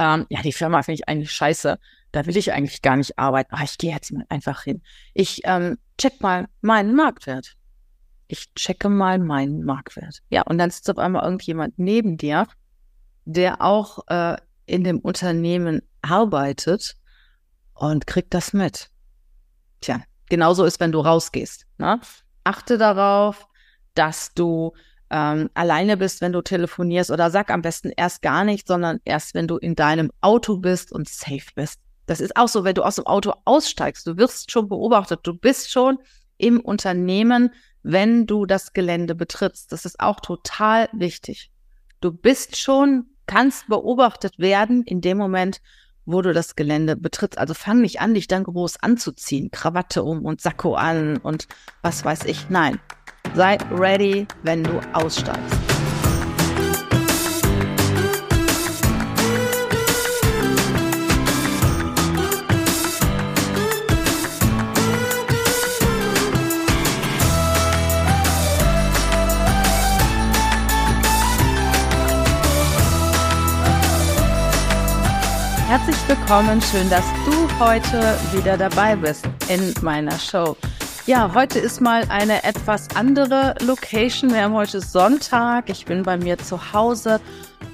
ja, die Firma finde ich eigentlich scheiße, da will ich eigentlich gar nicht arbeiten, aber ich gehe jetzt mal einfach hin. Ich check mal meinen Marktwert. Ich checke mal meinen Marktwert. Ja, und dann sitzt auf einmal irgendjemand neben dir, der auch in dem Unternehmen arbeitet und kriegt das mit. Tja, genauso ist, wenn du rausgehst. Ne? Achte darauf, dass du alleine bist, wenn du telefonierst, oder sag am besten erst gar nicht, sondern erst, wenn du in deinem Auto bist und safe bist. Das ist auch so, wenn du aus dem Auto aussteigst, du wirst schon beobachtet, du bist schon im Unternehmen, wenn du das Gelände betrittst. Das ist auch total wichtig. Du bist schon, kannst beobachtet werden in dem Moment, wo du das Gelände betrittst. Also fang nicht an, dich dann groß anzuziehen, Krawatte um und Sakko an und was weiß ich. Nein, sei ready, wenn du aussteigst. Herzlich willkommen, schön, dass du heute wieder dabei bist in meiner Show. Ja, heute ist mal eine etwas andere Location. Wir haben heute Sonntag, ich bin bei mir zu Hause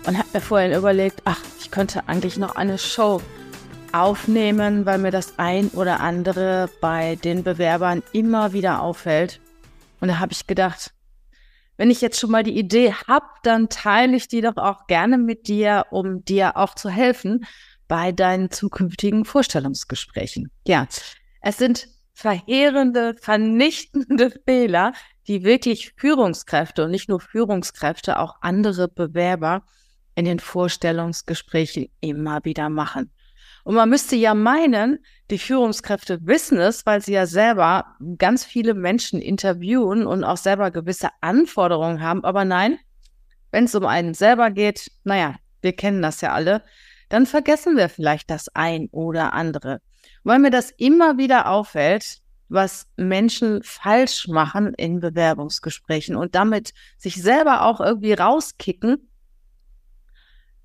und habe mir vorhin überlegt, ach, ich könnte eigentlich noch eine Show aufnehmen, weil mir das ein oder andere bei den Bewerbern immer wieder auffällt. Und da habe ich gedacht, wenn ich jetzt schon mal die Idee habe, dann teile ich die doch auch gerne mit dir, um dir auch zu helfen bei deinen zukünftigen Vorstellungsgesprächen. Ja, es sind verheerende, vernichtende Fehler, die wirklich Führungskräfte und nicht nur Führungskräfte, auch andere Bewerber in den Vorstellungsgesprächen immer wieder machen. Und man müsste ja meinen, die Führungskräfte wissen es, weil sie ja selber ganz viele Menschen interviewen und auch selber gewisse Anforderungen haben. Aber nein, wenn es um einen selber geht, naja, wir kennen das ja alle, dann vergessen wir vielleicht das ein oder andere. Weil mir das immer wieder auffällt, was Menschen falsch machen in Bewerbungsgesprächen und damit sich selber auch irgendwie rauskicken,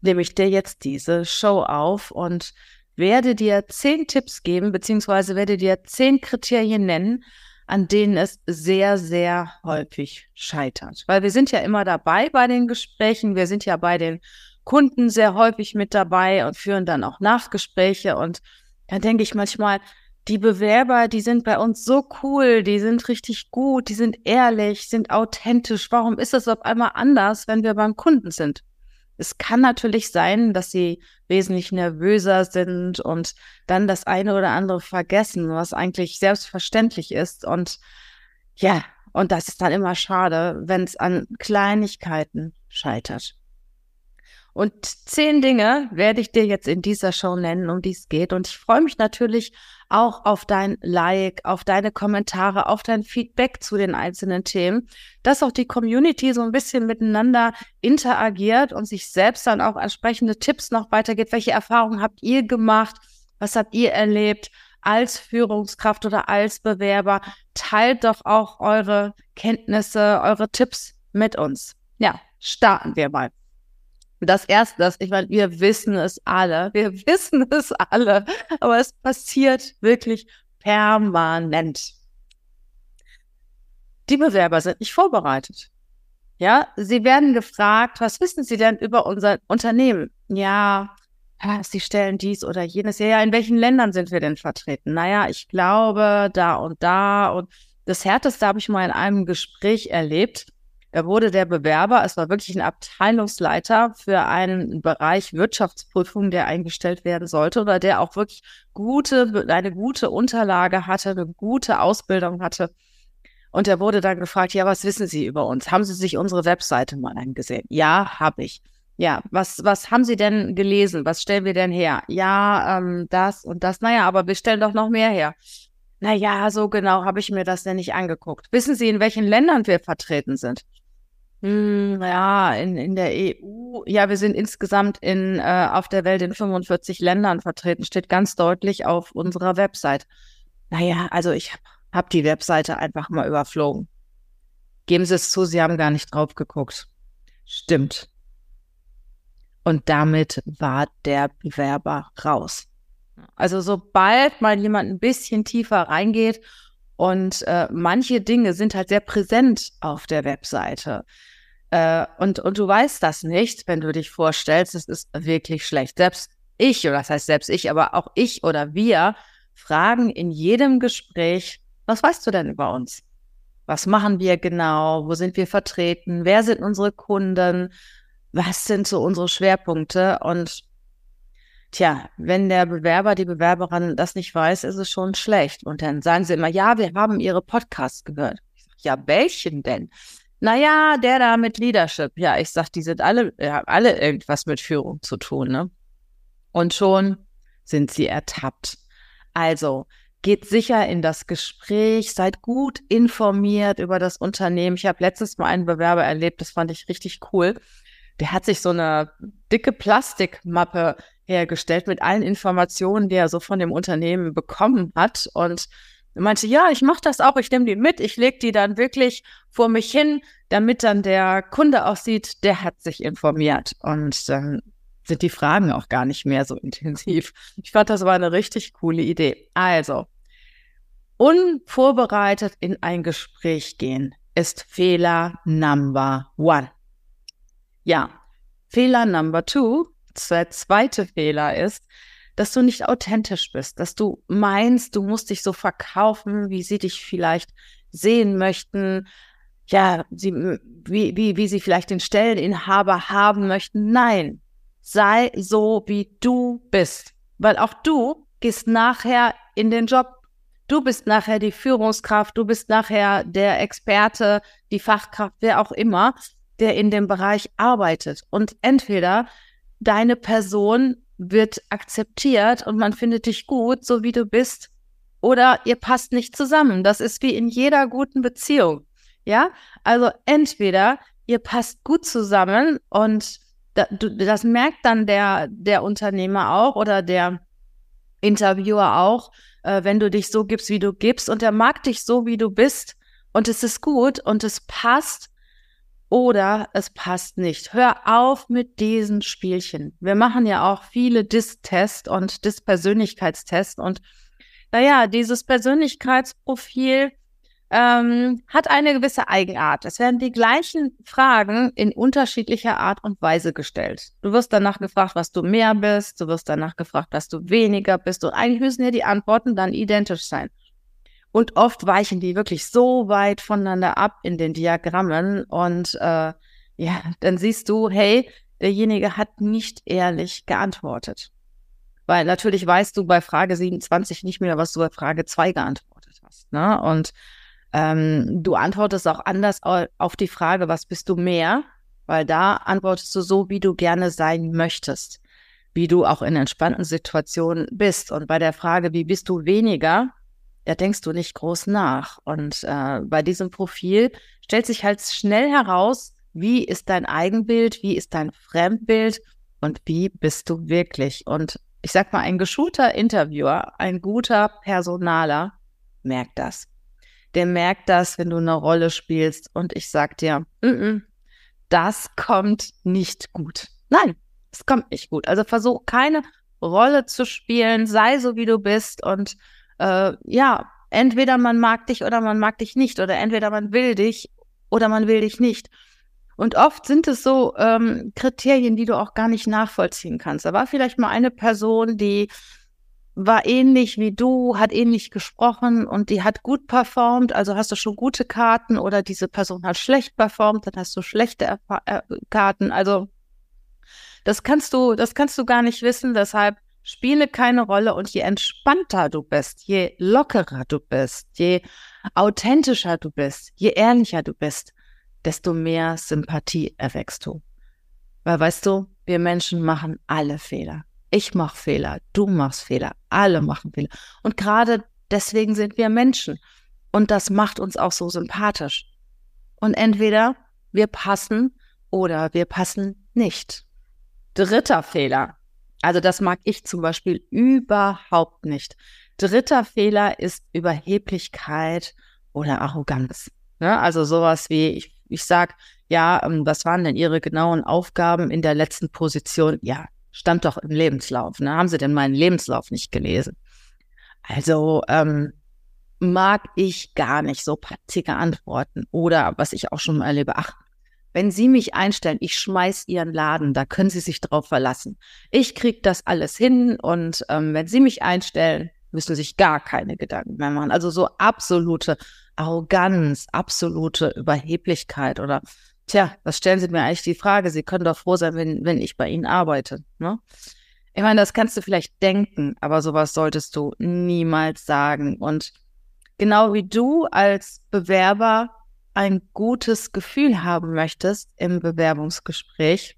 nehme ich dir jetzt diese Show auf und werde dir 10 Tipps geben, beziehungsweise werde dir 10 Kriterien nennen, an denen es sehr, sehr häufig scheitert. Weil wir sind ja immer dabei bei den Gesprächen, wir sind ja bei den Kunden sehr häufig mit dabei und führen dann auch Nachgespräche. Und dann denke ich manchmal, die Bewerber, die sind bei uns so cool, die sind richtig gut, die sind ehrlich, sind authentisch. Warum ist das auf einmal anders, wenn wir beim Kunden sind? Es kann natürlich sein, dass sie wesentlich nervöser sind und dann das eine oder andere vergessen, was eigentlich selbstverständlich ist. Und ja, und das ist dann immer schade, wenn es an Kleinigkeiten scheitert. Und 10 Dinge werde ich dir jetzt in dieser Show nennen, um die es geht. Und ich freue mich natürlich auch auf dein Like, auf deine Kommentare, auf dein Feedback zu den einzelnen Themen, dass auch die Community so ein bisschen miteinander interagiert und sich selbst dann auch entsprechende Tipps noch weitergibt. Welche Erfahrungen habt ihr gemacht? Was habt ihr erlebt als Führungskraft oder als Bewerber? Teilt doch auch eure Kenntnisse, eure Tipps mit uns. Ja, starten wir mal. Das Erste ist, ich meine, wir wissen es alle, aber es passiert wirklich permanent. Die Bewerber sind nicht vorbereitet. Ja, sie werden gefragt, was wissen Sie denn über unser Unternehmen? Ja, Sie stellen dies oder jenes. Ja, in welchen Ländern sind wir denn vertreten? Naja, ich glaube, da und da. Und das Härteste habe ich mal in einem Gespräch erlebt. Da wurde der Bewerber, es war wirklich ein Abteilungsleiter für einen Bereich Wirtschaftsprüfung, der eingestellt werden sollte oder der auch wirklich eine gute Unterlage hatte, eine gute Ausbildung hatte. Und er wurde dann gefragt, ja, was wissen Sie über uns? Haben Sie sich unsere Webseite mal angesehen? Ja, habe ich. Ja, was haben Sie denn gelesen? Was stellen wir denn her? Ja, das und das. Naja, aber wir stellen doch noch mehr her. Naja, so genau habe ich mir das denn nicht angeguckt. Wissen Sie, in welchen Ländern wir vertreten sind? Ja, in der EU. Ja, wir sind insgesamt auf der Welt in 45 Ländern vertreten. Steht ganz deutlich auf unserer Website. Naja, also ich habe die Webseite einfach mal überflogen. Geben Sie es zu, Sie haben gar nicht drauf geguckt. Stimmt. Und damit war der Bewerber raus. Also sobald mal jemand ein bisschen tiefer reingeht und manche Dinge sind halt sehr präsent auf der Webseite. Und du weißt das nicht, wenn du dich vorstellst, es ist wirklich schlecht. Selbst ich, oder das heißt selbst ich, aber auch ich oder wir fragen in jedem Gespräch, was weißt du denn über uns? Was machen wir genau? Wo sind wir vertreten? Wer sind unsere Kunden? Was sind so unsere Schwerpunkte? Und tja, wenn der Bewerber, die Bewerberin das nicht weiß, ist es schon schlecht. Und dann sagen sie immer, ja, wir haben ihre Podcasts gehört. Ich sag, ja, welchen denn? Naja, der da mit Leadership. Ja, ich sag, die sind alle, haben alle irgendwas mit Führung zu tun, ne? Und schon sind sie ertappt. Also, geht sicher in das Gespräch, seid gut informiert über das Unternehmen. Ich habe letztes Mal einen Bewerber erlebt, das fand ich richtig cool. Der hat sich so eine dicke Plastikmappe hergestellt mit allen Informationen, die er so von dem Unternehmen bekommen hat. Und meinte, ja, ich mache das auch, ich nehme die mit, ich lege die dann wirklich vor mich hin, damit dann der Kunde auch sieht, der hat sich informiert. Und dann sind die Fragen auch gar nicht mehr so intensiv. Ich fand, das war eine richtig coole Idee. Also, unvorbereitet in ein Gespräch gehen ist Fehler Number 1. Ja, Fehler Number 2, der zweite Fehler ist, dass du nicht authentisch bist, dass du meinst, du musst dich so verkaufen, wie sie dich vielleicht sehen möchten, ja, wie sie vielleicht den Stelleninhaber haben möchten. Nein, sei so, wie du bist, weil auch du gehst nachher in den Job. Du bist nachher die Führungskraft, du bist nachher der Experte, die Fachkraft, wer auch immer, der in dem Bereich arbeitet. Und entweder deine Person wird akzeptiert und man findet dich gut, so wie du bist, oder ihr passt nicht zusammen. Das ist wie in jeder guten Beziehung. Ja, also entweder ihr passt gut zusammen und das merkt dann der Unternehmer auch oder der Interviewer auch, wenn du dich so gibst, wie du gibst, und er mag dich so, wie du bist, und es ist gut und es passt. Oder es passt nicht. Hör auf mit diesen Spielchen. Wir machen ja auch viele Dis-Tests und Dis-Persönlichkeitstests. Und naja, dieses Persönlichkeitsprofil hat eine gewisse Eigenart. Es werden die gleichen Fragen in unterschiedlicher Art und Weise gestellt. Du wirst danach gefragt, was du mehr bist. Du wirst danach gefragt, was du weniger bist. Und eigentlich müssen ja die Antworten dann identisch sein. Und oft weichen die wirklich so weit voneinander ab in den Diagrammen. Und ja, dann siehst du, hey, derjenige hat nicht ehrlich geantwortet. Weil natürlich weißt du bei Frage 27 nicht mehr, was du bei Frage 2 geantwortet hast. Ne? Und du antwortest auch anders auf die Frage, was bist du mehr? Weil da antwortest du so, wie du gerne sein möchtest. Wie du auch in entspannten Situationen bist. Und bei der Frage, wie bist du weniger, da denkst du nicht groß nach. Und bei diesem Profil stellt sich halt schnell heraus, wie ist dein Eigenbild, wie ist dein Fremdbild und wie bist du wirklich. Und ich sag mal, ein geschulter Interviewer, ein guter Personaler merkt das. Der merkt das, wenn du eine Rolle spielst. Und ich sag dir, das kommt nicht gut. Nein, es kommt nicht gut. Also versuch keine Rolle zu spielen, sei so, wie du bist, und ja, entweder man mag dich oder man mag dich nicht, oder entweder man will dich oder man will dich nicht. Und oft sind es so Kriterien, die du auch gar nicht nachvollziehen kannst. Da war vielleicht mal eine Person, die war ähnlich wie du, hat ähnlich gesprochen und die hat gut performt, also hast du schon gute Karten, oder diese Person hat schlecht performt, dann hast du schlechte Karten. Also das kannst du gar nicht wissen, deshalb spiele keine Rolle, und je entspannter du bist, je lockerer du bist, je authentischer du bist, je ehrlicher du bist, desto mehr Sympathie erwächst du. Weil weißt du, wir Menschen machen alle Fehler. Ich mache Fehler, du machst Fehler, alle machen Fehler. Und gerade deswegen sind wir Menschen. Und das macht uns auch so sympathisch. Und entweder wir passen oder wir passen nicht. Dritter Fehler. Also das mag ich zum Beispiel überhaupt nicht. Dritter Fehler ist Überheblichkeit oder Arroganz. Ne? Also sowas wie, ich ich sage, ja, was waren denn Ihre genauen Aufgaben in der letzten Position? Ja, stand doch im Lebenslauf. Ne? Haben Sie denn meinen Lebenslauf nicht gelesen? Also mag ich gar nicht so patzige Antworten. Oder was ich auch schon mal erlebe, ach, wenn Sie mich einstellen, ich schmeiß Ihren Laden, da können Sie sich drauf verlassen. Ich kriege das alles hin und wenn Sie mich einstellen, müssen sich gar keine Gedanken mehr machen. Also so absolute Arroganz, absolute Überheblichkeit oder, tja, was stellen Sie mir eigentlich die Frage? Sie können doch froh sein, wenn ich bei Ihnen arbeite, ne? Ich meine, das kannst du vielleicht denken, aber sowas solltest du niemals sagen. Und genau wie du als Bewerber ein gutes Gefühl haben möchtest im Bewerbungsgespräch,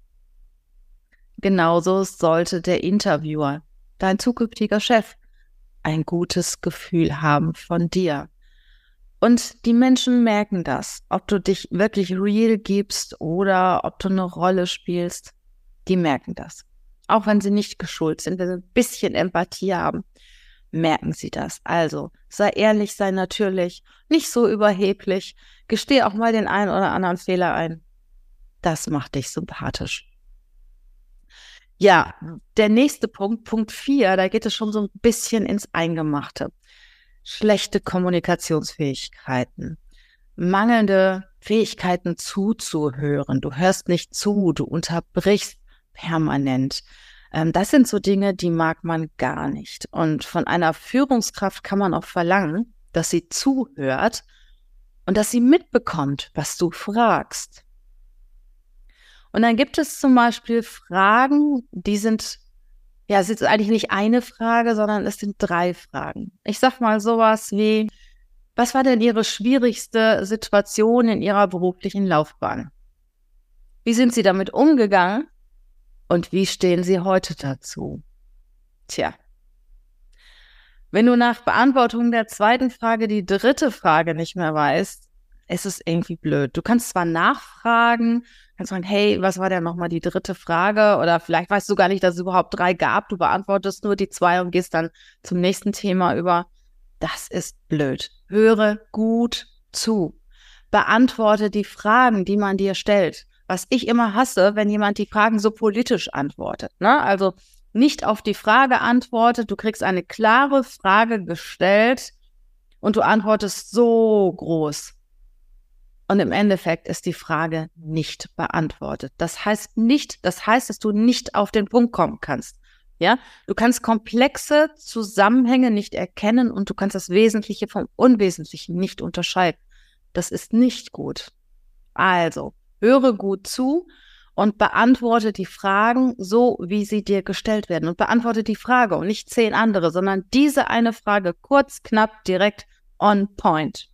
genauso sollte der Interviewer, dein zukünftiger Chef, ein gutes Gefühl haben von dir. Und die Menschen merken das, ob du dich wirklich real gibst oder ob du eine Rolle spielst, die merken das. Auch wenn sie nicht geschult sind, wenn sie ein bisschen Empathie haben, merken sie das. Also sei ehrlich, sei natürlich, nicht so überheblich, gestehe auch mal den einen oder anderen Fehler ein. Das macht dich sympathisch. Ja, der nächste Punkt, Punkt 4, da geht es schon so ein bisschen ins Eingemachte. Schlechte Kommunikationsfähigkeiten, mangelnde Fähigkeiten zuzuhören. Du hörst nicht zu, du unterbrichst permanent. Das sind so Dinge, die mag man gar nicht. Und von einer Führungskraft kann man auch verlangen, dass sie zuhört und dass sie mitbekommt, was du fragst. Und dann gibt es zum Beispiel Fragen, die sind, ja, es ist eigentlich nicht eine Frage, sondern es sind 3 Fragen. Ich sag mal sowas wie, was war denn Ihre schwierigste Situation in Ihrer beruflichen Laufbahn? Wie sind Sie damit umgegangen? Und wie stehen Sie heute dazu? Tja, wenn du nach Beantwortung der 2. Frage die 3. Frage nicht mehr weißt, ist es irgendwie blöd. Du kannst zwar nachfragen, kannst sagen, hey, was war denn nochmal die 3. Frage? Oder vielleicht weißt du gar nicht, dass es überhaupt 3 gab. Du beantwortest nur die 2 und gehst dann zum nächsten Thema über. Das ist blöd. Höre gut zu. Beantworte die Fragen, die man dir stellt. Was ich immer hasse, wenn jemand die Fragen so politisch antwortet, ne? Also nicht auf die Frage antwortet, du kriegst eine klare Frage gestellt und du antwortest so groß. Und im Endeffekt ist die Frage nicht beantwortet. Das heißt, dass du nicht auf den Punkt kommen kannst. Ja? Du kannst komplexe Zusammenhänge nicht erkennen und du kannst das Wesentliche vom Unwesentlichen nicht unterscheiden. Das ist nicht gut. Also, höre gut zu und beantworte die Fragen so, wie sie dir gestellt werden. Und beantworte die Frage und nicht 10 andere, sondern diese eine Frage kurz, knapp, direkt on point.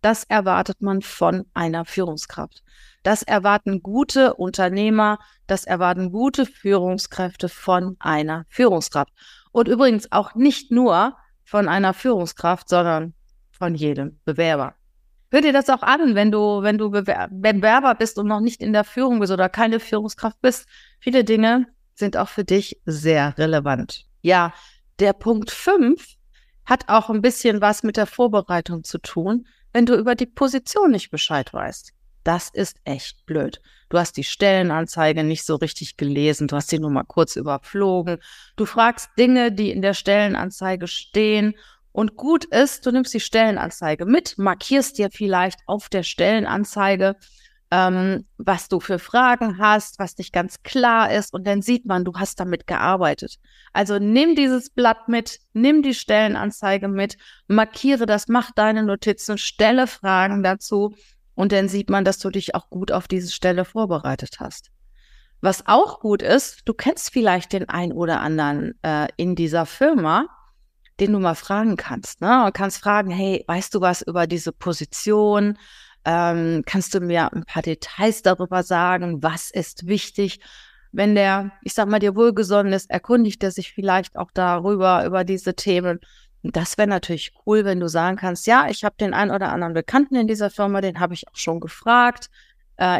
Das erwartet man von einer Führungskraft. Das erwarten gute Unternehmer, das erwarten gute Führungskräfte von einer Führungskraft. Und übrigens auch nicht nur von einer Führungskraft, sondern von jedem Bewerber. Hör dir das auch an, wenn du Bewerber bist und noch nicht in der Führung bist oder keine Führungskraft bist. Viele Dinge sind auch für dich sehr relevant. Ja, der Punkt 5 hat auch ein bisschen was mit der Vorbereitung zu tun, wenn du über die Position nicht Bescheid weißt. Das ist echt blöd. Du hast die Stellenanzeige nicht so richtig gelesen, du hast sie nur mal kurz überflogen. Du fragst Dinge, die in der Stellenanzeige stehen. Und gut ist, du nimmst die Stellenanzeige mit, markierst dir vielleicht auf der Stellenanzeige, was du für Fragen hast, was nicht ganz klar ist. Und dann sieht man, du hast damit gearbeitet. Also nimm dieses Blatt mit, nimm die Stellenanzeige mit, markiere das, mach deine Notizen, stelle Fragen dazu. Und dann sieht man, dass du dich auch gut auf diese Stelle vorbereitet hast. Was auch gut ist, du kennst vielleicht den einen oder anderen in dieser Firma, den du mal fragen kannst, ne? Und kannst fragen, hey, weißt du was über diese Position? Kannst du mir ein paar Details darüber sagen? Was ist wichtig? Wenn der, ich sag mal, dir wohlgesonnen ist, erkundigt er sich vielleicht auch darüber, über diese Themen. Und das wäre natürlich cool, wenn du sagen kannst, ja, ich habe den einen oder anderen Bekannten in dieser Firma, den habe ich auch schon gefragt.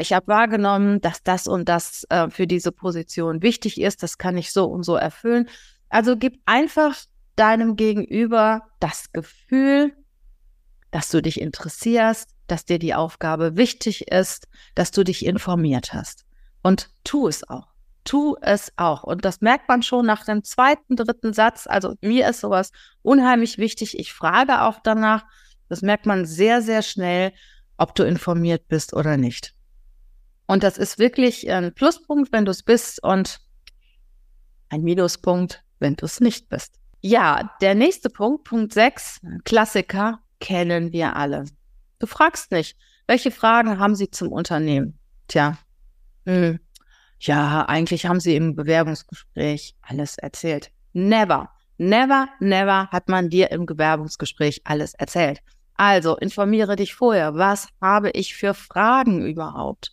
Ich habe wahrgenommen, dass das und das für diese Position wichtig ist. Das kann ich so und so erfüllen. Also gib einfach deinem Gegenüber das Gefühl, dass du dich interessierst, dass dir die Aufgabe wichtig ist, dass du dich informiert hast. Und tu es auch. Tu es auch. Und das merkt man schon nach dem zweiten, dritten Satz. Also mir ist sowas unheimlich wichtig. Ich frage auch danach. Das merkt man sehr, sehr schnell, ob du informiert bist oder nicht. Und das ist wirklich ein Pluspunkt, wenn du es bist, und ein Minuspunkt, wenn du es nicht bist. Ja, der nächste Punkt, Punkt 6, Klassiker, kennen wir alle. Du fragst nicht, welche Fragen haben Sie zum Unternehmen? Tja, ja, eigentlich haben Sie im Bewerbungsgespräch alles erzählt. Never, never, never hat man dir im Bewerbungsgespräch alles erzählt. Also informiere dich vorher, was habe ich für Fragen überhaupt?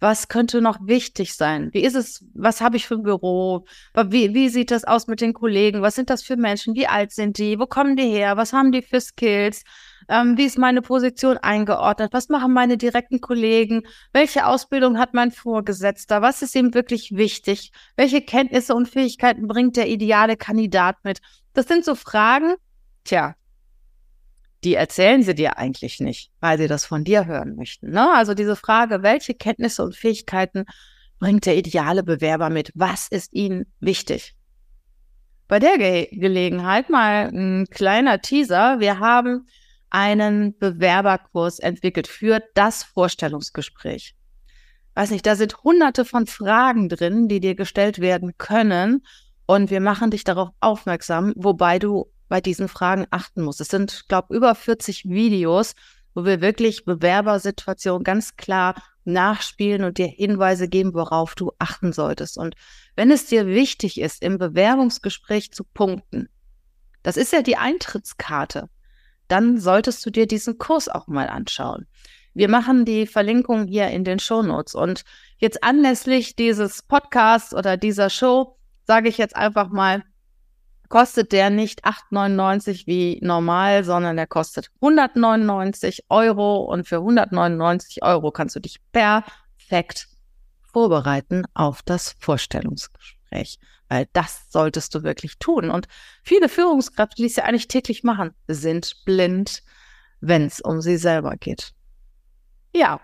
Was könnte noch wichtig sein? Wie ist es, was habe ich für ein Büro? Wie sieht das aus mit den Kollegen? Was sind das für Menschen? Wie alt sind die? Wo kommen die her? Was haben die für Skills? Wie ist meine Position eingeordnet? Was machen meine direkten Kollegen? Welche Ausbildung hat mein Vorgesetzter? Was ist ihm wirklich wichtig? Welche Kenntnisse und Fähigkeiten bringt der ideale Kandidat mit? Das sind so Fragen, tja, die erzählen sie dir eigentlich nicht, weil sie das von dir hören möchten. Ne? Also diese Frage, welche Kenntnisse und Fähigkeiten bringt der ideale Bewerber mit? Was ist ihnen wichtig? Bei der Gelegenheit mal ein kleiner Teaser. Wir haben einen Bewerberkurs entwickelt für das Vorstellungsgespräch. Weiß nicht, da sind hunderte von Fragen drin, die dir gestellt werden können. Und wir machen dich darauf aufmerksam, wobei du bei diesen Fragen achten muss. Es sind, glaube ich, über 40 Videos, wo wir wirklich Bewerbersituationen ganz klar nachspielen und dir Hinweise geben, worauf du achten solltest. Und wenn es dir wichtig ist, im Bewerbungsgespräch zu punkten, das ist ja die Eintrittskarte, dann solltest du dir diesen Kurs auch mal anschauen. Wir machen die Verlinkung hier in den Shownotes. Und jetzt anlässlich dieses Podcasts oder dieser Show sage ich jetzt einfach mal, kostet der nicht 8,99 wie normal, sondern der kostet 199 €. Und für 199 € kannst du dich perfekt vorbereiten auf das Vorstellungsgespräch. Weil das solltest du wirklich tun. Und viele Führungskräfte, die es ja eigentlich täglich machen, sind blind, wenn es um sie selber geht. Ja,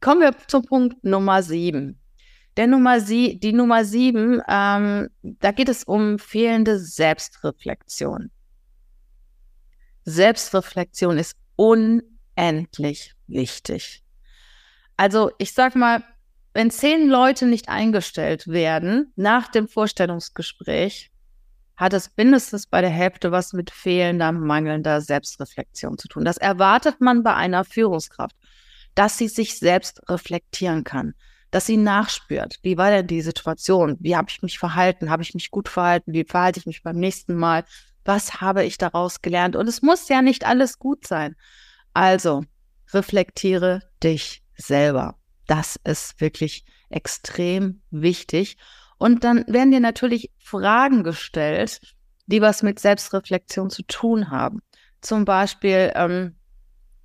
kommen wir zum Punkt Nummer 7. Die Nummer 7, da geht es um fehlende Selbstreflexion. Selbstreflexion ist unendlich wichtig. Also ich sag mal, wenn 10 Leute nicht eingestellt werden nach dem Vorstellungsgespräch, hat es mindestens bei der Hälfte was mit fehlender, mangelnder Selbstreflexion zu tun. Das erwartet man bei einer Führungskraft, dass sie sich selbst reflektieren kann. Dass sie nachspürt, wie war denn die Situation, wie habe ich mich verhalten, habe ich mich gut verhalten, wie verhalte ich mich beim nächsten Mal, was habe ich daraus gelernt? Und es muss ja nicht alles gut sein. Also reflektiere dich selber. Das ist wirklich extrem wichtig. Und dann werden dir natürlich Fragen gestellt, die was mit Selbstreflexion zu tun haben. Zum Beispiel,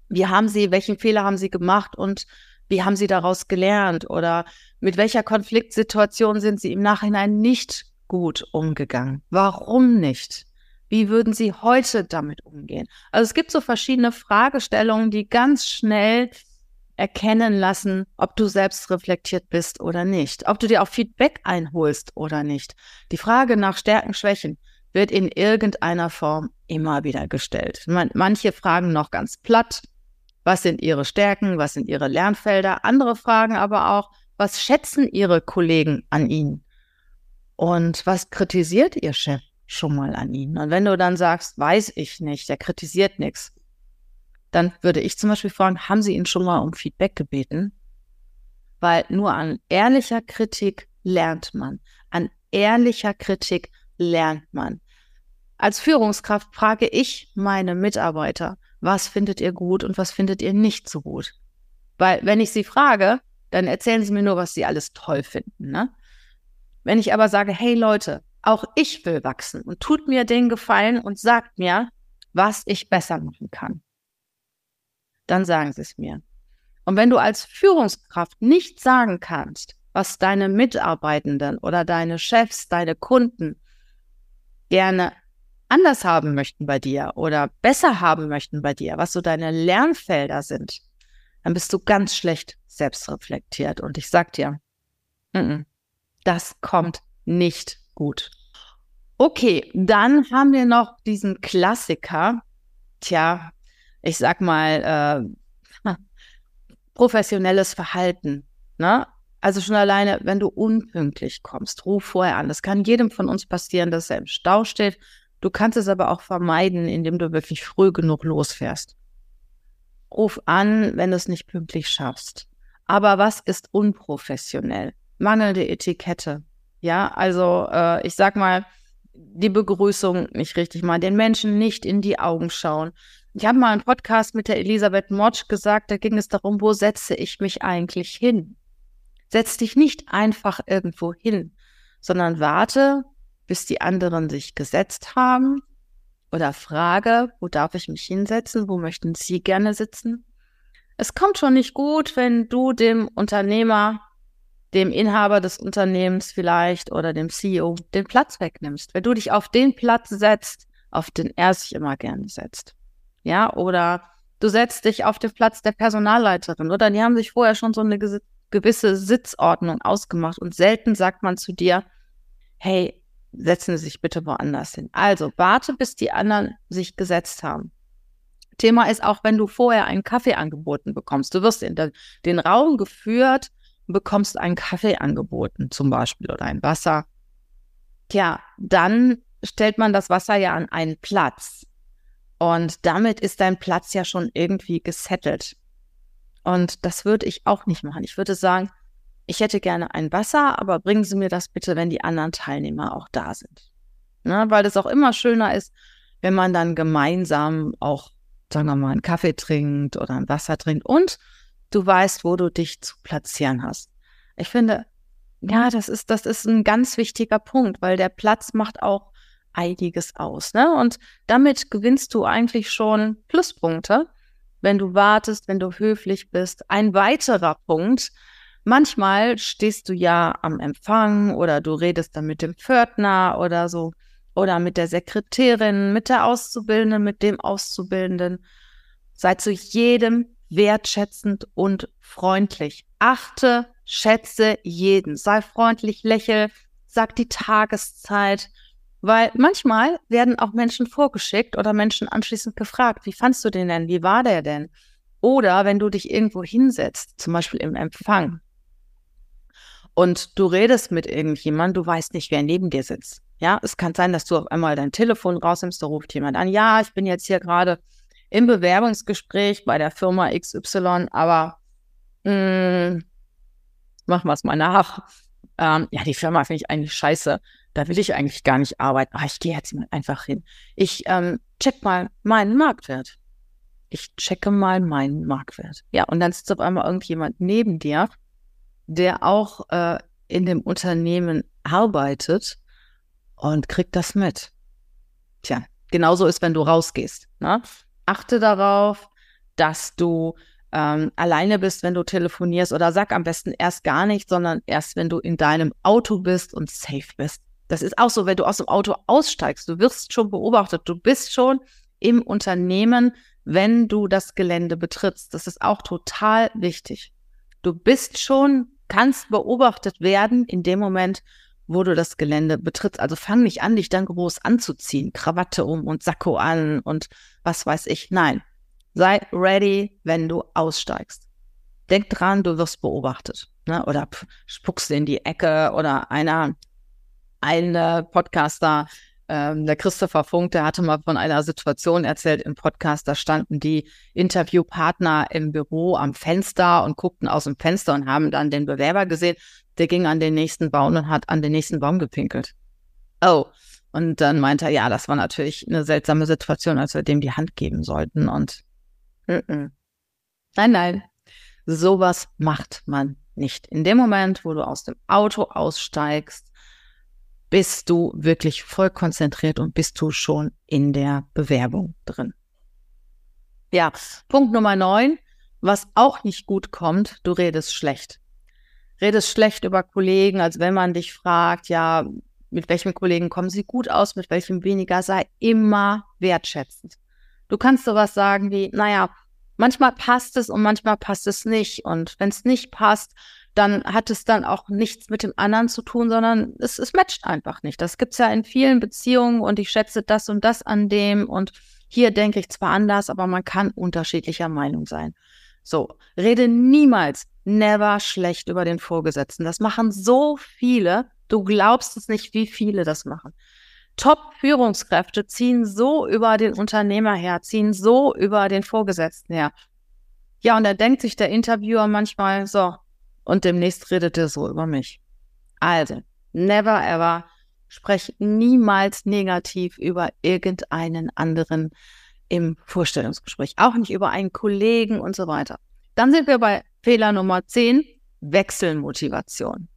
welchen Fehler haben Sie gemacht und wie haben Sie daraus gelernt? Oder mit welcher Konfliktsituation sind Sie im Nachhinein nicht gut umgegangen? Warum nicht? Wie würden Sie heute damit umgehen? Also es gibt so verschiedene Fragestellungen, die ganz schnell erkennen lassen, ob du selbst reflektiert bist oder nicht. Ob du dir auch Feedback einholst oder nicht. Die Frage nach Stärken, Schwächen wird in irgendeiner Form immer wieder gestellt. Manche fragen noch ganz platt. Was sind Ihre Stärken? Was sind Ihre Lernfelder? Andere fragen aber auch, was schätzen Ihre Kollegen an Ihnen? Und was kritisiert Ihr Chef schon mal an Ihnen? Und wenn du dann sagst, weiß ich nicht, der kritisiert nichts, dann würde ich zum Beispiel fragen, haben Sie ihn schon mal um Feedback gebeten? Weil nur an ehrlicher Kritik lernt man. An ehrlicher Kritik lernt man. Als Führungskraft frage ich meine Mitarbeiter, was findet ihr gut und was findet ihr nicht so gut? Weil wenn ich sie frage, dann erzählen sie mir nur, was sie alles toll finden. Ne? Wenn ich aber sage, hey Leute, auch ich will wachsen und tut mir den Gefallen und sagt mir, was ich besser machen kann, dann sagen sie es mir. Und wenn du als Führungskraft nicht sagen kannst, was deine Mitarbeitenden oder deine Chefs, deine Kunden gerne anders haben möchten bei dir oder besser haben möchten bei dir, was so deine Lernfelder sind, dann bist du ganz schlecht selbstreflektiert. Und ich sag dir, das kommt nicht gut. Okay, dann haben wir noch diesen Klassiker. Tja, ich sag mal, professionelles Verhalten, ne? Also schon alleine, wenn du unpünktlich kommst, ruf vorher an. Das kann jedem von uns passieren, dass er im Stau steht. Du kannst es aber auch vermeiden, indem du wirklich früh genug losfährst. Ruf an, wenn du es nicht pünktlich schaffst. Aber was ist unprofessionell? Mangelnde Etikette. Ja, also ich sag mal, die Begrüßung nicht richtig machen, den Menschen nicht in die Augen schauen. Ich habe mal einen Podcast mit der Elisabeth Motsch gesagt, da ging es darum, wo setze ich mich eigentlich hin? Setz dich nicht einfach irgendwo hin, sondern warte, bis die anderen sich gesetzt haben oder frage, wo darf ich mich hinsetzen, wo möchten Sie gerne sitzen? Es kommt schon nicht gut, wenn du dem Unternehmer, dem Inhaber des Unternehmens vielleicht oder dem CEO den Platz wegnimmst. Wenn du dich auf den Platz setzt, auf den er sich immer gerne setzt. Ja, oder du setzt dich auf den Platz der Personalleiterin, oder? Die haben sich vorher schon so eine gewisse Sitzordnung ausgemacht und selten sagt man zu dir, hey, setzen Sie sich bitte woanders hin. Also warte, bis die anderen sich gesetzt haben. Thema ist auch, wenn du vorher einen Kaffee angeboten bekommst. Du wirst in den Raum geführt und bekommst einen Kaffee angeboten zum Beispiel oder ein Wasser. Tja, dann stellt man das Wasser ja an einen Platz und damit ist dein Platz ja schon irgendwie gesettelt. Und das würde ich auch nicht machen. Ich würde sagen, ich hätte gerne ein Wasser, aber bringen Sie mir das bitte, wenn die anderen Teilnehmer auch da sind. Na, weil das auch immer schöner ist, wenn man dann gemeinsam auch, sagen wir mal, einen Kaffee trinkt oder ein Wasser trinkt und du weißt, wo du dich zu platzieren hast. Ich finde, ja, das ist ein ganz wichtiger Punkt, weil der Platz macht auch einiges aus, ne? Und damit gewinnst du eigentlich schon Pluspunkte, wenn du wartest, wenn du höflich bist. Ein weiterer Punkt, manchmal stehst du ja am Empfang oder du redest dann mit dem Pförtner oder so oder mit der Sekretärin, mit der Auszubildenden, mit dem Auszubildenden. Sei zu jedem wertschätzend und freundlich. Achte, schätze jeden. Sei freundlich, lächle, sag die Tageszeit. Weil manchmal werden auch Menschen vorgeschickt oder Menschen anschließend gefragt, wie fandst du den denn, wie war der denn? Oder wenn du dich irgendwo hinsetzt, zum Beispiel im Empfang und du redest mit irgendjemandem, du weißt nicht, wer neben dir sitzt. Ja, es kann sein, dass du auf einmal dein Telefon rausnimmst, da ruft jemand an, ja, ich bin jetzt hier gerade im Bewerbungsgespräch bei der Firma XY, aber machen wir es mal nach. Ja, die Firma finde ich eigentlich scheiße. Da will ich eigentlich gar nicht arbeiten. Aber ich gehe jetzt mal einfach hin. Ich check mal meinen Marktwert. Ich checke mal meinen Marktwert. Ja, und dann sitzt auf einmal irgendjemand neben dir, der auch in dem Unternehmen arbeitet und kriegt das mit. Tja, genauso ist, wenn du rausgehst. Ne? Achte darauf, dass du alleine bist, wenn du telefonierst, oder sag am besten erst gar nicht, sondern erst, wenn du in deinem Auto bist und safe bist. Das ist auch so, wenn du aus dem Auto aussteigst, du wirst schon beobachtet, du bist schon im Unternehmen, wenn du das Gelände betrittst. Das ist auch total wichtig. Du bist schon, kannst beobachtet werden in dem Moment, wo du das Gelände betrittst. Also fang nicht an, dich dann groß anzuziehen, Krawatte um und Sakko an und was weiß ich. Nein, sei ready, wenn du aussteigst. Denk dran, du wirst beobachtet, ne? Oder spuckst in die Ecke oder ein Podcaster, der Christopher Funk, der hatte mal von einer Situation erzählt im Podcast, da standen die Interviewpartner im Büro am Fenster und guckten aus dem Fenster und haben dann den Bewerber gesehen, der ging an den nächsten Baum und hat an den nächsten Baum gepinkelt. Oh, und dann meinte er, ja, das war natürlich eine seltsame Situation, als wir dem die Hand geben sollten und nein, sowas macht man nicht. In dem Moment, wo du aus dem Auto aussteigst, bist du wirklich voll konzentriert und bist du schon in der Bewerbung drin. Ja, Punkt Nummer 9, was auch nicht gut kommt, du redest schlecht. Redest schlecht über Kollegen, als wenn man dich fragt, ja, mit welchem Kollegen kommen sie gut aus, mit welchem weniger, sei immer wertschätzend. Du kannst sowas sagen wie, naja, manchmal passt es und manchmal passt es nicht. Und wenn es nicht passt, dann hat es dann auch nichts mit dem anderen zu tun, sondern es matcht einfach nicht. Das gibt es ja in vielen Beziehungen und ich schätze das und das an dem und hier denke ich zwar anders, aber man kann unterschiedlicher Meinung sein. So, rede niemals, never schlecht über den Vorgesetzten. Das machen so viele, du glaubst es nicht, wie viele das machen. Top-Führungskräfte ziehen so über den Unternehmer her, ziehen so über den Vorgesetzten her. Ja, und da denkt sich der Interviewer manchmal so, und demnächst redet er so über mich. Also, never ever, sprech niemals negativ über irgendeinen anderen im Vorstellungsgespräch. Auch nicht über einen Kollegen und so weiter. Dann sind wir bei Fehler Nummer 10, Wechselmotivation.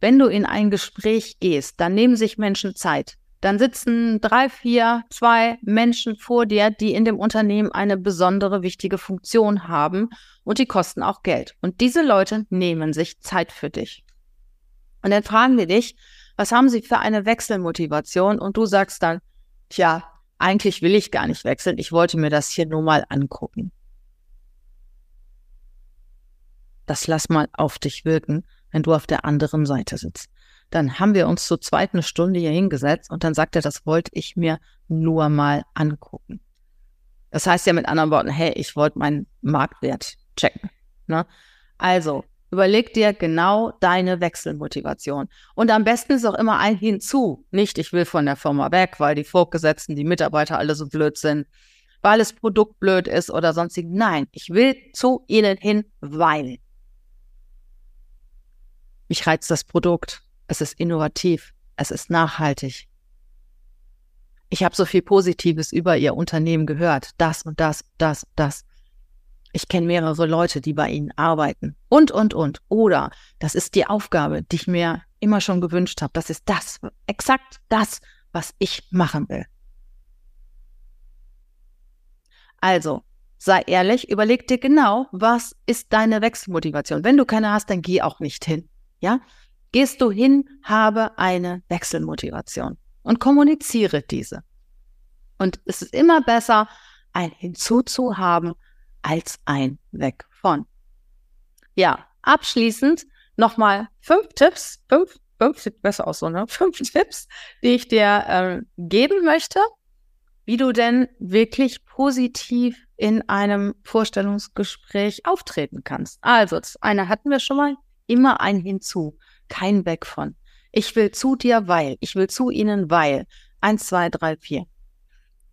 Wenn du in ein Gespräch gehst, dann nehmen sich Menschen Zeit. Dann sitzen 3, 4, 2 Menschen vor dir, die in dem Unternehmen eine besondere, wichtige Funktion haben und die kosten auch Geld. Und diese Leute nehmen sich Zeit für dich. Und dann fragen die dich, was haben sie für eine Wechselmotivation? Und du sagst dann, tja, eigentlich will ich gar nicht wechseln, ich wollte mir das hier nur mal angucken. Das lass mal auf dich wirken, wenn du auf der anderen Seite sitzt. Dann haben wir uns zu zweit eine Stunde hier hingesetzt und dann sagt er, das wollte ich mir nur mal angucken. Das heißt ja mit anderen Worten, hey, ich wollte meinen Marktwert checken. Ne? Also überleg dir genau deine Wechselmotivation. Und am besten ist auch immer ein hinzu. Nicht, ich will von der Firma weg, weil die Vorgesetzten, die Mitarbeiter alle so blöd sind, weil das Produkt blöd ist oder sonstig. Nein, ich will zu ihnen hin, weil mich reizt das Produkt. Es ist innovativ, es ist nachhaltig. Ich habe so viel Positives über ihr Unternehmen gehört. Das und das, das, das. Ich kenne mehrere Leute, die bei ihnen arbeiten. Und. Oder das ist die Aufgabe, die ich mir immer schon gewünscht habe. Das ist das, exakt das, was ich machen will. Also, sei ehrlich, überleg dir genau, was ist deine Wechselmotivation. Wenn du keine hast, dann geh auch nicht hin. Ja? Gehst du hin, habe eine Wechselmotivation und kommuniziere diese. Und es ist immer besser, ein hinzuzuhaben als ein weg von. Ja, abschließend nochmal 5 Tipps, sieht besser aus so, ne? 5 Tipps, die ich dir geben möchte, wie du denn wirklich positiv in einem Vorstellungsgespräch auftreten kannst. Also, das eine hatten wir schon mal, immer ein Hinzu. Kein Weg von. Ich will zu dir, weil. Ich will zu ihnen, weil. 1, 2, 3, 4.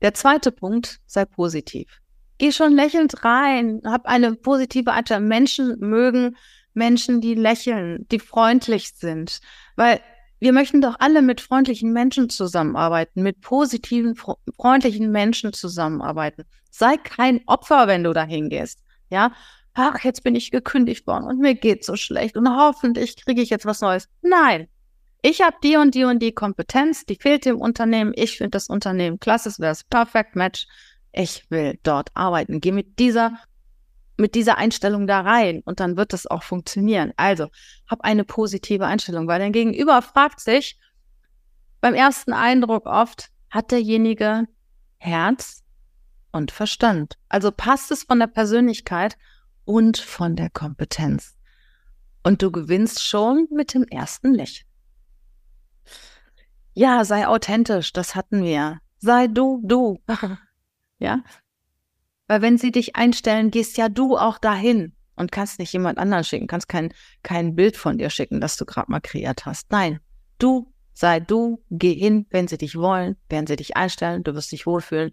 Der zweite Punkt, sei positiv. Geh schon lächelnd rein. Hab eine positive Art. Menschen mögen Menschen, die lächeln, die freundlich sind. Weil wir möchten doch alle mit freundlichen Menschen zusammenarbeiten, mit positiven, freundlichen Menschen zusammenarbeiten. Sei kein Opfer, wenn du da hingehst. Ja? Ach, jetzt bin ich gekündigt worden und mir geht so schlecht und hoffentlich kriege ich jetzt was Neues. Nein, ich habe die und die und die Kompetenz, die fehlt dem Unternehmen. Ich finde das Unternehmen klasse, es wäre das Perfect Match. Ich will dort arbeiten. Geh mit dieser Einstellung da rein und dann wird das auch funktionieren. Also, hab eine positive Einstellung, weil dein Gegenüber fragt sich beim ersten Eindruck oft, hat derjenige Herz und Verstand? Also passt es von der Persönlichkeit und von der Kompetenz. Und du gewinnst schon mit dem ersten Lächeln. Ja, sei authentisch, das hatten wir. Sei du. Ja? Weil wenn sie dich einstellen, gehst ja du auch dahin und kannst nicht jemand anderen schicken, kannst kein Bild von dir schicken, das du gerade mal kreiert hast. Nein, du, sei du, geh hin, wenn sie dich wollen, werden sie dich einstellen, du wirst dich wohlfühlen.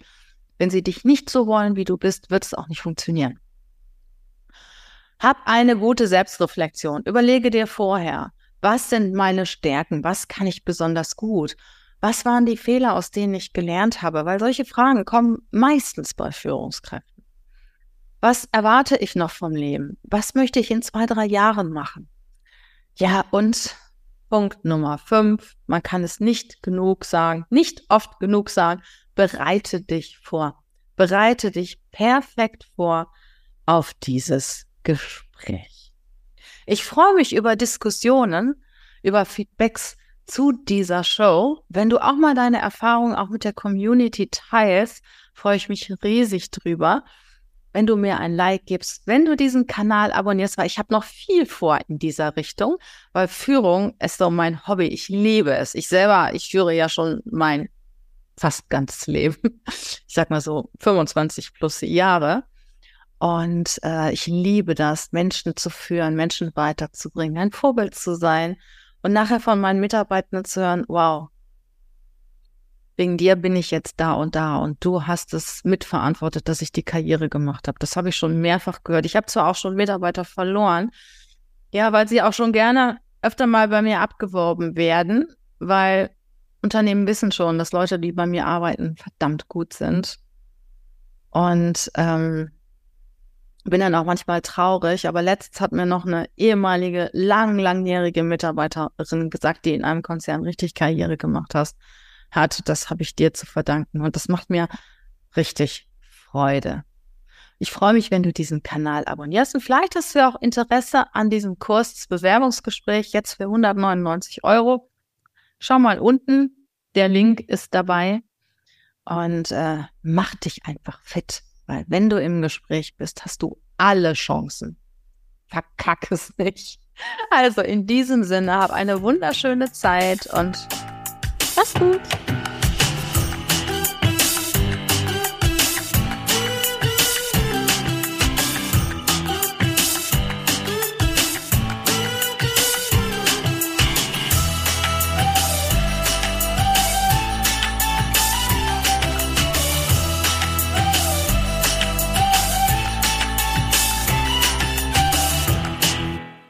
Wenn sie dich nicht so wollen, wie du bist, wird es auch nicht funktionieren. Hab eine gute Selbstreflexion. Überlege dir vorher, was sind meine Stärken? Was kann ich besonders gut? Was waren die Fehler, aus denen ich gelernt habe? Weil solche Fragen kommen meistens bei Führungskräften. Was erwarte ich noch vom Leben? Was möchte ich in 2, 3 Jahren machen? Ja, und Punkt Nummer 5. Man kann es nicht oft genug sagen, bereite dich vor. Bereite dich perfekt vor auf dieses Gespräch. Ich freue mich über Diskussionen, über Feedbacks zu dieser Show. Wenn du auch mal deine Erfahrungen auch mit der Community teilst, freue ich mich riesig drüber. wenn du mir ein Like gibst, wenn du diesen Kanal abonnierst, weil ich habe noch viel vor in dieser Richtung, weil Führung ist doch mein Hobby. Ich liebe es. Ich führe ja schon mein fast ganzes Leben. Ich sag mal so 25 plus Jahre. Und ich liebe das, Menschen zu führen, Menschen weiterzubringen, ein Vorbild zu sein und nachher von meinen Mitarbeitern zu hören, wow, wegen dir bin ich jetzt da und du hast es mitverantwortet, dass ich die Karriere gemacht habe. Das habe ich schon mehrfach gehört. Ich habe zwar auch schon Mitarbeiter verloren, ja, weil sie auch schon gerne öfter mal bei mir abgeworben werden, weil Unternehmen wissen schon, dass Leute, die bei mir arbeiten, verdammt gut sind. Und bin dann auch manchmal traurig, aber letztens hat mir noch eine ehemalige, langjährige Mitarbeiterin gesagt, die in einem Konzern richtig Karriere gemacht hat, das habe ich dir zu verdanken und das macht mir richtig Freude. Ich freue mich, wenn du diesen Kanal abonnierst und vielleicht hast du auch Interesse an diesem Kurs, das Bewerbungsgespräch jetzt für 199 €. Schau mal unten, der Link ist dabei und mach dich einfach fit. Weil wenn du im Gespräch bist, hast du alle Chancen. Verkack es nicht. Also in diesem Sinne, hab eine wunderschöne Zeit und mach's gut.